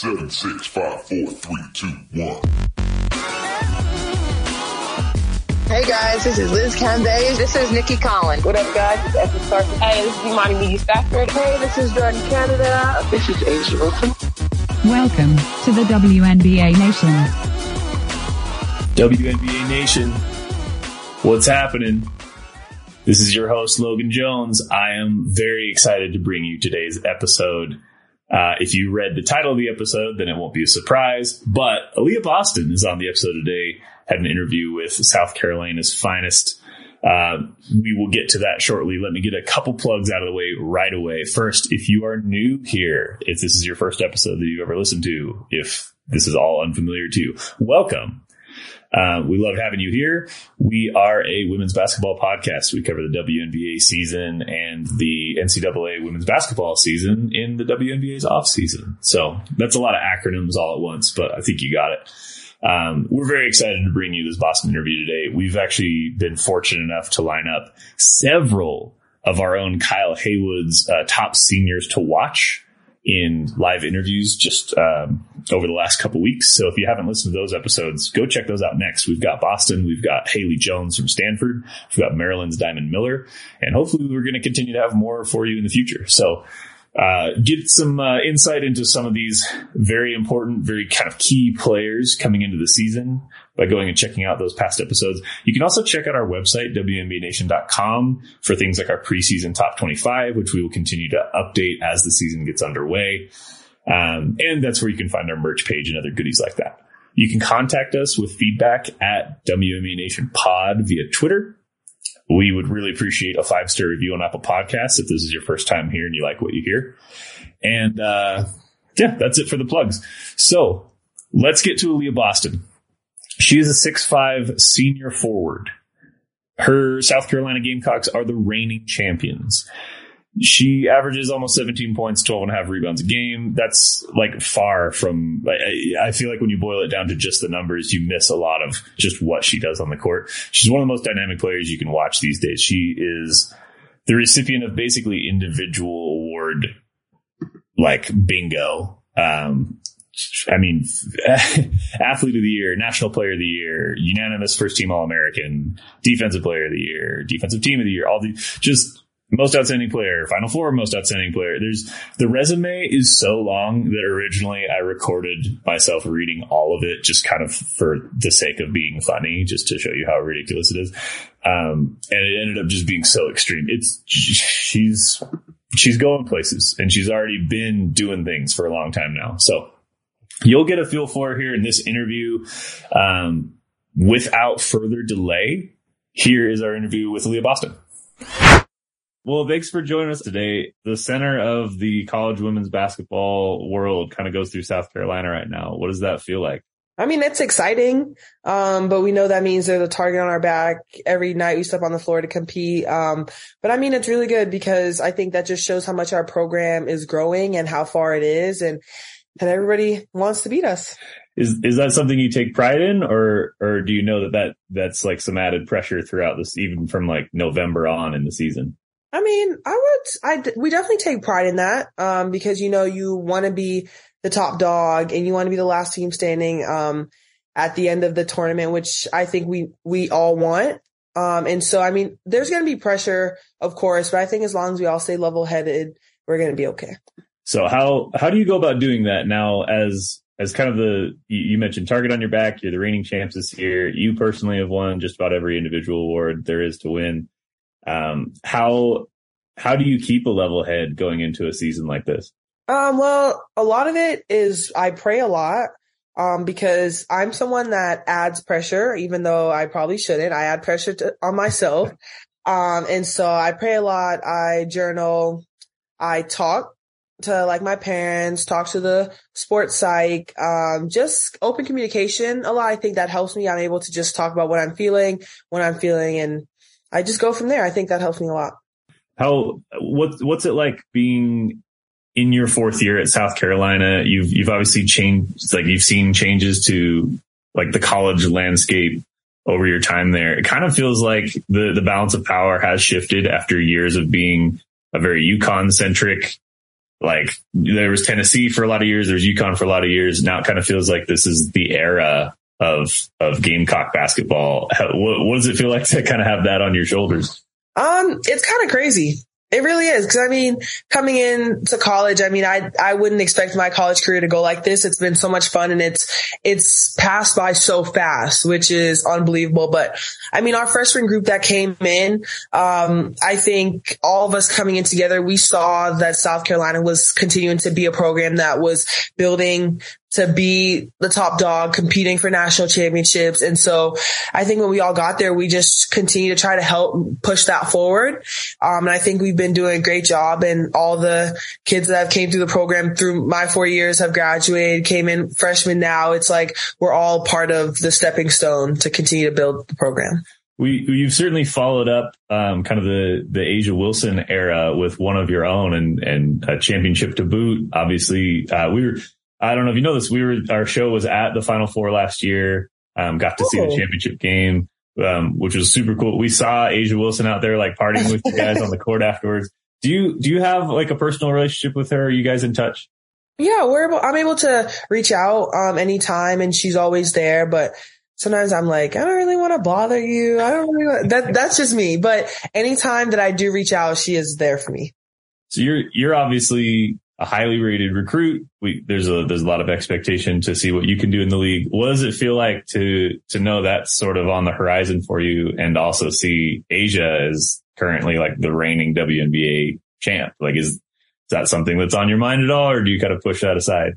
765-4321. Hey guys, this is Liz Cambage. This is Nikki Collins. What up guys, this is Effie Starkey. Hey, this is Imani Lee Stafford. Hey, this is Jordan Canada. This is A'ja Wilson. Welcome to the WNBA Nation. WNBA Nation, what's happening? This is your host, Logan Jones. I am very excited to bring you today's episode. If you read the title of the episode, then it won't be a surprise. But Aliyah Boston is on the episode today. Had an interview with South Carolina's finest. We will get to that shortly. Let me get a couple plugs out of the way right away. First, if you are new here, if this is your first episode that you've ever listened to, if this is all unfamiliar to you, welcome. We love having you here. We are a women's basketball podcast. We cover the WNBA season and the NCAA women's basketball season in the WNBA's off season. So that's a lot of acronyms all at once, but I think you got it. We're very excited to bring you this Boston interview today. We've actually been fortunate enough to line up several of our own Kyle Haywood's top seniors to watch in live interviews just over the last couple weeks. So if you haven't listened to those episodes, go check those out next. We've got Boston. We've got Haley Jones from Stanford. We've got Maryland's Diamond Miller. And hopefully we're going to continue to have more for you in the future. So get some insight into some of these very important, very kind of key players coming into the season by going and checking out those past episodes. You can also check out our website, WNBANationPod.com, for things like our preseason top 25, which we will continue to update as the season gets underway. And that's where you can find our merch page and other goodies like that. You can contact us with feedback at WNBANationPod via Twitter. We would really appreciate a 5-star review on Apple Podcasts if this is your first time here and you like what you hear. And yeah, that's it for the plugs. So let's get to Aliyah Boston. She is a 6'5" senior forward. Her South Carolina Gamecocks are the reigning champions. She averages almost 17 points, 12.5 rebounds a game. That's like far from, I feel like when you boil it down to just the numbers, you miss a lot of just what she does on the court. She's one of the most dynamic players you can watch these days. She is the recipient of basically individual award, like bingo. I mean, athlete of the year, national player of the year, unanimous first team All-American, defensive player of the year, defensive team of the year, all the just most outstanding player, Final Four, most outstanding player. The resume is so long that originally I recorded myself reading all of it just kind of for the sake of being funny, just to show you how ridiculous it is. And it ended up just being so extreme. She's going places and she's already been doing things for a long time now. So you'll get a feel for her here in this interview. Without further delay, here is our interview with Aliyah Boston. Well, thanks for joining us today. The center of the college women's basketball world kind of goes through South Carolina right now. What does that feel like? I mean, it's exciting, but we know that means there's a target on our back every night we step on the floor to compete. But I mean, it's really good because I think that just shows how much our program is growing and how far it is, and everybody wants to beat us. Is that something you take pride in, or do you know that's like some added pressure throughout this, even from like November on in the season? I mean, we definitely take pride in that, because, you know, you want to be the top dog and you want to be the last team standing, at the end of the tournament, which I think we all want. And so, I mean, there's going to be pressure, of course, but I think as long as we all stay level headed, we're going to be okay. So how do you go about doing that now as kind of you mentioned target on your back, you're the reigning champs this year. You personally have won just about every individual award there is to win. How do you keep a level head going into a season like this? Well, a lot of it is I pray a lot, because I'm someone that adds pressure, even though I probably shouldn't. I add pressure on myself. And so I pray a lot. I journal. I talk to like my parents, talk to the sports psych, just open communication a lot. I think that helps me. I'm able to just talk about what I'm feeling, and I just go from there. I think that helps me a lot. What's it like being in your fourth year at South Carolina? You've obviously changed, like you've seen changes to like the college landscape over your time there. It kind of feels like the balance of power has shifted after years of being a very UConn centric Like there was Tennessee for a lot of years. There's UConn for a lot of years. Now it kind of feels like this is the era of Gamecock basketball. What does it feel like to kind of have that on your shoulders? It's kind of crazy. It really is. Cause I mean, coming into college, I mean, I wouldn't expect my college career to go like this. It's been so much fun and it's passed by so fast, which is unbelievable. But I mean, our freshman group that came in, I think all of us coming in together, we saw that South Carolina was continuing to be a program that was building to be the top dog, competing for national championships. And so I think when we all got there, we just continue to try to help push that forward. And I think we've been doing a great job, and all the kids that have came through the program through my 4 years have graduated, came in freshmen now. It's like we're all part of the stepping stone to continue to build the program. You've certainly followed up kind of the A'ja Wilson era with one of your own and a championship to boot. Obviously, I don't know if you know this. Our show was at the Final Four last year. Got to see the championship game, which was super cool. We saw A'ja Wilson out there, like partying with you guys on the court afterwards. Do you have like a personal relationship with her? Are you guys in touch? Yeah, I'm able to reach out, anytime, and she's always there, but sometimes I'm like, I don't really want to bother you. I don't really want that's just me. But anytime that I do reach out, she is there for me. So you're obviously a highly rated recruit. There's a lot of expectation to see what you can do in the league. What does it feel like to know that's sort of on the horizon for you, and also see A'ja is currently like the reigning WNBA champ? Like, is that something that's on your mind at all, or do you kind of push that aside?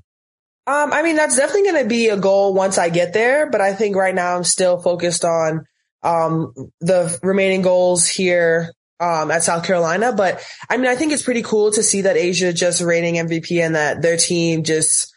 I mean, that's definitely going to be a goal once I get there, but I think right now I'm still focused on the remaining goals here at South Carolina. But I mean, I think it's pretty cool to see that A'ja just reigning MVP and that their team just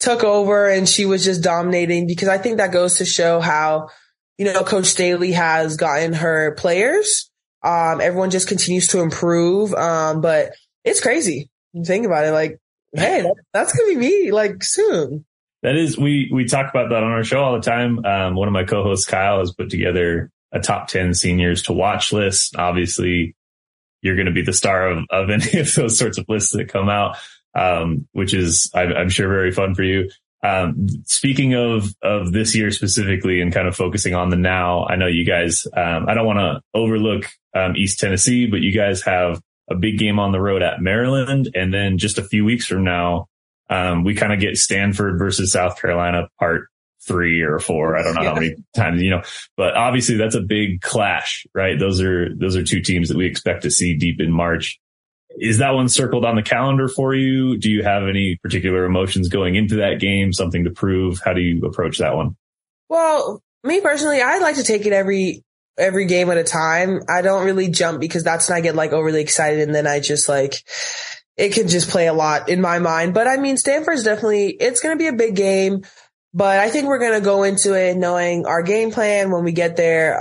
took over and she was just dominating, because I think that goes to show how, you know, Coach Staley has gotten her players. Everyone just continues to improve. But it's crazy. Think about it. Like, hey, that's going to be me like soon. That is, we talk about that on our show all the time. One of my co-hosts, Kyle, has put together a top 10 seniors to watch list. Obviously, you're going to be the star of any of those sorts of lists that come out, which is, I'm sure, very fun for you. Speaking of this year specifically and kind of focusing on the now, I know you guys, I don't want to overlook East Tennessee, but you guys have a big game on the road at Maryland. And then just a few weeks from now, we kind of get Stanford versus South Carolina part 3 or 4. I don't know how many times, you know, but obviously that's a big clash, right? Those are two teams that we expect to see deep in March. Is that one circled on the calendar for you? Do you have any particular emotions going into that game? Something to prove? How do you approach that one? Well, me personally, I like to take it every game at a time. I don't really jump, because that's when I get like overly excited, and then I just like, it can just play a lot in my mind. But I mean, Stanford's definitely, it's going to be a big game. But I think we're going to go into it knowing our game plan when we get there.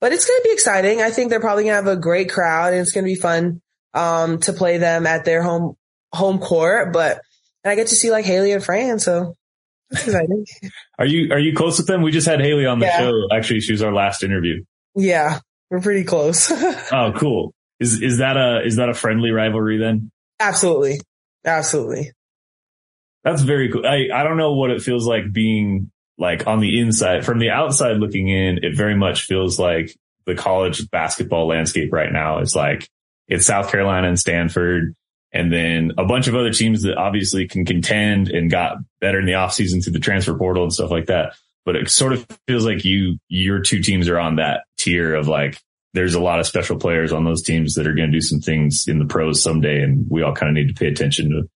But it's going to be exciting. I think they're probably going to have a great crowd, and it's going to be fun to play them at their home court. But and I get to see like Haley and Fran, so that's exciting. Are you close with them? We just had Haley on the show. Actually, she was our last interview. Yeah, we're pretty close. Oh, cool. Is that a friendly rivalry then? Absolutely, absolutely. That's very cool. I don't know what it feels like being like on the inside. From the outside looking in, it very much feels like the college basketball landscape right now is like, it's South Carolina and Stanford, and then a bunch of other teams that obviously can contend and got better in the offseason through the transfer portal and stuff like that. But it sort of feels like your two teams are on that tier of like, there's a lot of special players on those teams that are going to do some things in the pros someday. And we all kind of need to pay attention to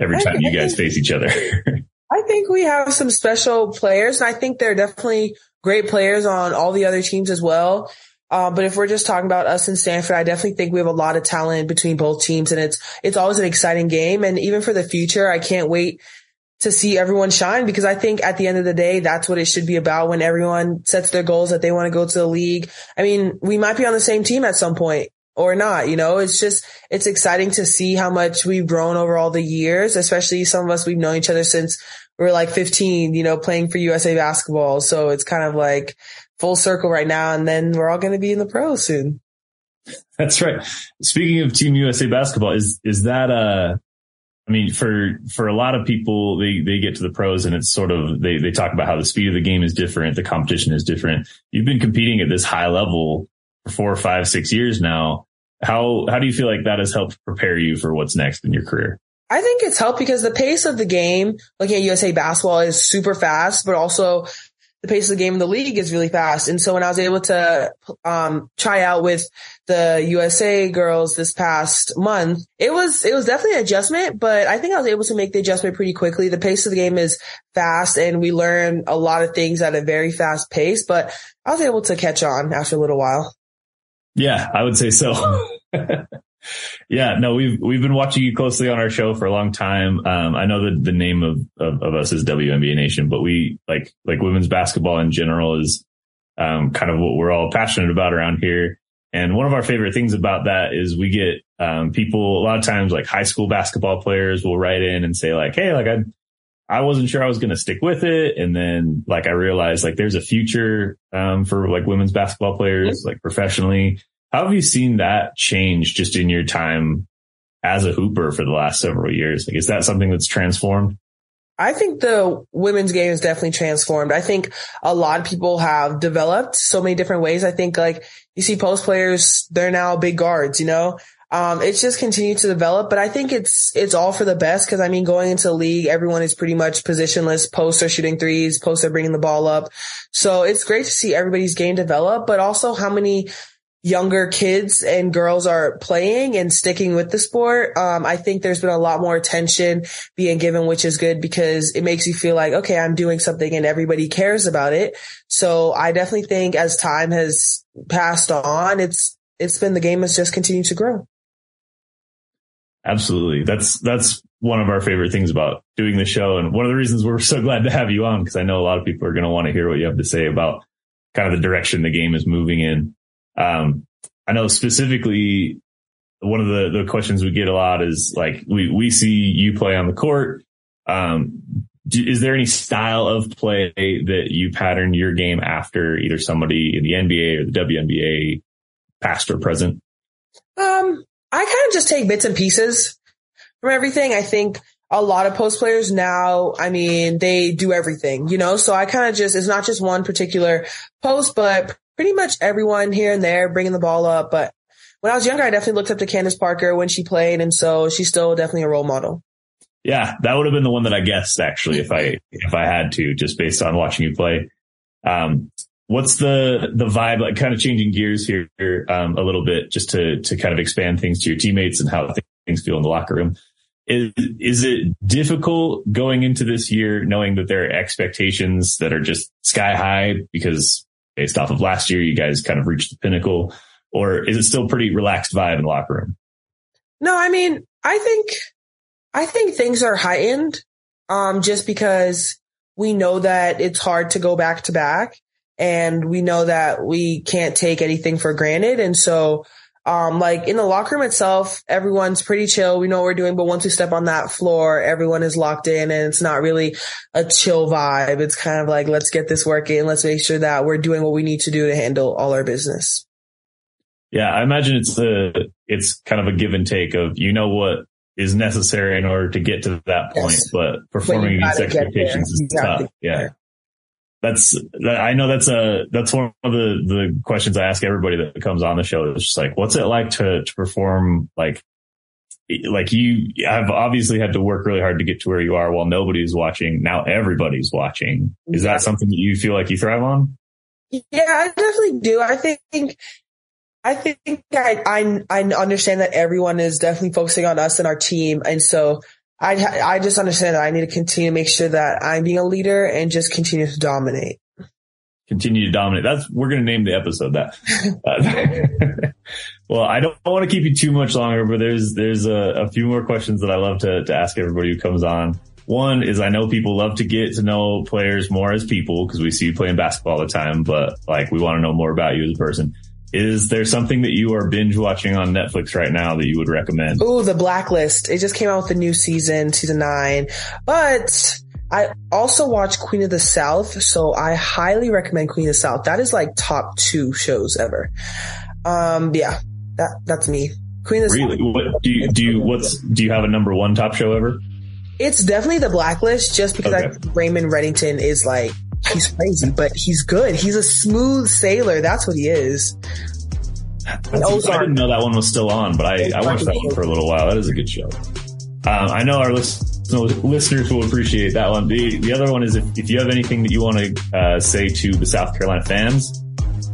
every time you guys face each other. I think we have some special players, and I think they're definitely great players on all the other teams as well. But if we're just talking about us and Stanford, I definitely think we have a lot of talent between both teams, and it's always an exciting game. And even for the future, I can't wait to see everyone shine, because I think at the end of the day, that's what it should be about. When everyone sets their goals that they want to go to the league, I mean, we might be on the same team at some point, or not, you know. It's just, it's exciting to see how much we've grown over all the years, especially some of us, we've known each other since we were like 15, you know, playing for USA basketball. So it's kind of like full circle right now. And then we're all going to be in the pros soon. That's right. Speaking of Team USA basketball, is that I mean, for a lot of people, they get to the pros and it's sort of, they talk about how the speed of the game is different. The competition is different. You've been competing at this high level for 4, 5, 6 years now. How do you feel like that has helped prepare you for what's next in your career? I think it's helped because the pace of the game, looking at USA basketball, is super fast, but also the pace of the game in the league is really fast. And so when I was able to try out with the USA girls this past month, it was definitely an adjustment, but I think I was able to make the adjustment pretty quickly. The pace of the game is fast and we learn a lot of things at a very fast pace, but I was able to catch on after a little while. Yeah, I would say so. Yeah, no, we've been watching you closely on our show for a long time. I know that the name of us is WNBA Nation, but we like women's basketball in general is kind of what we're all passionate about around here. And one of our favorite things about that is we get people a lot of times, like high school basketball players will write in and say like, hey, like I wasn't sure I was going to stick with it. And then like I realized like there's a future for like women's basketball players like professionally. How have you seen that change just in your time as a hooper for the last several years? Like, is that something that's transformed? I think the women's game is definitely transformed. I think a lot of people have developed so many different ways. I think like you see post players, they're now big guards, you know? It's just continued to develop, but I think it's all for the best. Cause I mean, going into the league, everyone is pretty much positionless. Posts are shooting threes, posts are bringing the ball up. So it's great to see everybody's game develop, but also how many younger kids and girls are playing and sticking with the sport. I think there's been a lot more attention being given, which is good because it makes you feel like, okay, I'm doing something and everybody cares about it. So I definitely think as time has passed on, it's been, the game has just continued to grow. Absolutely. That's one of our favorite things about doing the show. And one of the reasons we're so glad to have you on, because I know a lot of people are going to want to hear what you have to say about kind of the direction the game is moving in. I know specifically one of the questions we get a lot is like, we see you play on the court. Is there any style of play that you pattern your game after, either somebody in the NBA or the WNBA, past or present? I kind of just take bits and pieces from everything. I think a lot of post players now, I mean, they do everything, you know, so I kind of just, it's not just one particular post, but pretty much everyone here and there bringing the ball up. But when I was younger, I definitely looked up to Candace Parker when she played. And so she's still definitely a role model. Yeah, that would have been the one that I guessed, actually, if I had to, just based on watching you play. What's the vibe, like kind of changing gears here a little bit, just to kind of expand things to your teammates and how things feel in the locker room. Is it difficult going into this year, knowing that there are expectations that are just sky high because based off of last year, you guys kind of reached the pinnacle, or is it still pretty relaxed vibe in the locker room? No, I mean, I think things are heightened, just because we know that it's hard to go back to back and we know that we can't take anything for granted. And so, like in the locker room itself, everyone's pretty chill. We know what we're doing, but once we step on that floor, everyone is locked in and it's not really a chill vibe. It's kind of like, let's get this working. Let's make sure that we're doing what we need to do to handle all our business. Yeah. I imagine it's kind of a give and take of, you know, what is necessary in order to get to that point, yes, but performing against expectations is tough. Yeah. That's one of the questions I ask everybody that comes on the show. It's just like, what's it like to perform? Like you, I've obviously had to work really hard to get to where you are while nobody's watching. Now everybody's watching. Is that something that you feel like you thrive on? Yeah, I definitely do. I think I understand that everyone is definitely focusing on us and our team. And so I just understand that I need to continue to make sure that I'm being a leader and just continue to dominate. Continue to dominate. We're going to name the episode that. Well, I don't want to keep you too much longer, but there's a few more questions that I love to ask everybody who comes on. One is, I know people love to get to know players more as people because we see you playing basketball all the time, but like we want to know more about you as a person. Is there something that you are binge watching on Netflix right now that you would recommend? Ooh, The Blacklist. It just came out with the new season 9. But I also watch Queen of the South, so I highly recommend Queen of the South. That is like top 2 shows ever. Yeah, that's me. Queen of the South. Really? Do you have a number one top show ever? It's definitely The Blacklist, just because I think Raymond Reddington is like, he's crazy, but he's good. He's a smooth sailor. That's what he is. I didn't know that one was still on, but I watched that one for a little while. That is a good show. I know our listeners will appreciate that one. The other one is if you have anything that you want to say to the South Carolina fans,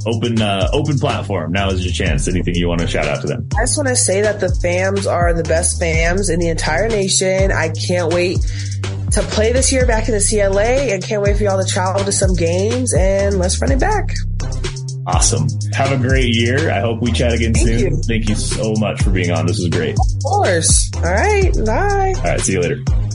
open platform. Now is your chance. Anything you want to shout out to them? I just want to say that the fams are the best fams in the entire nation. I can't wait to play this year back in the CLA, and can't wait for y'all to travel to some games, and let's run it back. Awesome. Have a great year. I hope we chat again soon. Thank you so much for being on. This was great. Of course. All right. Bye. All right. See you later.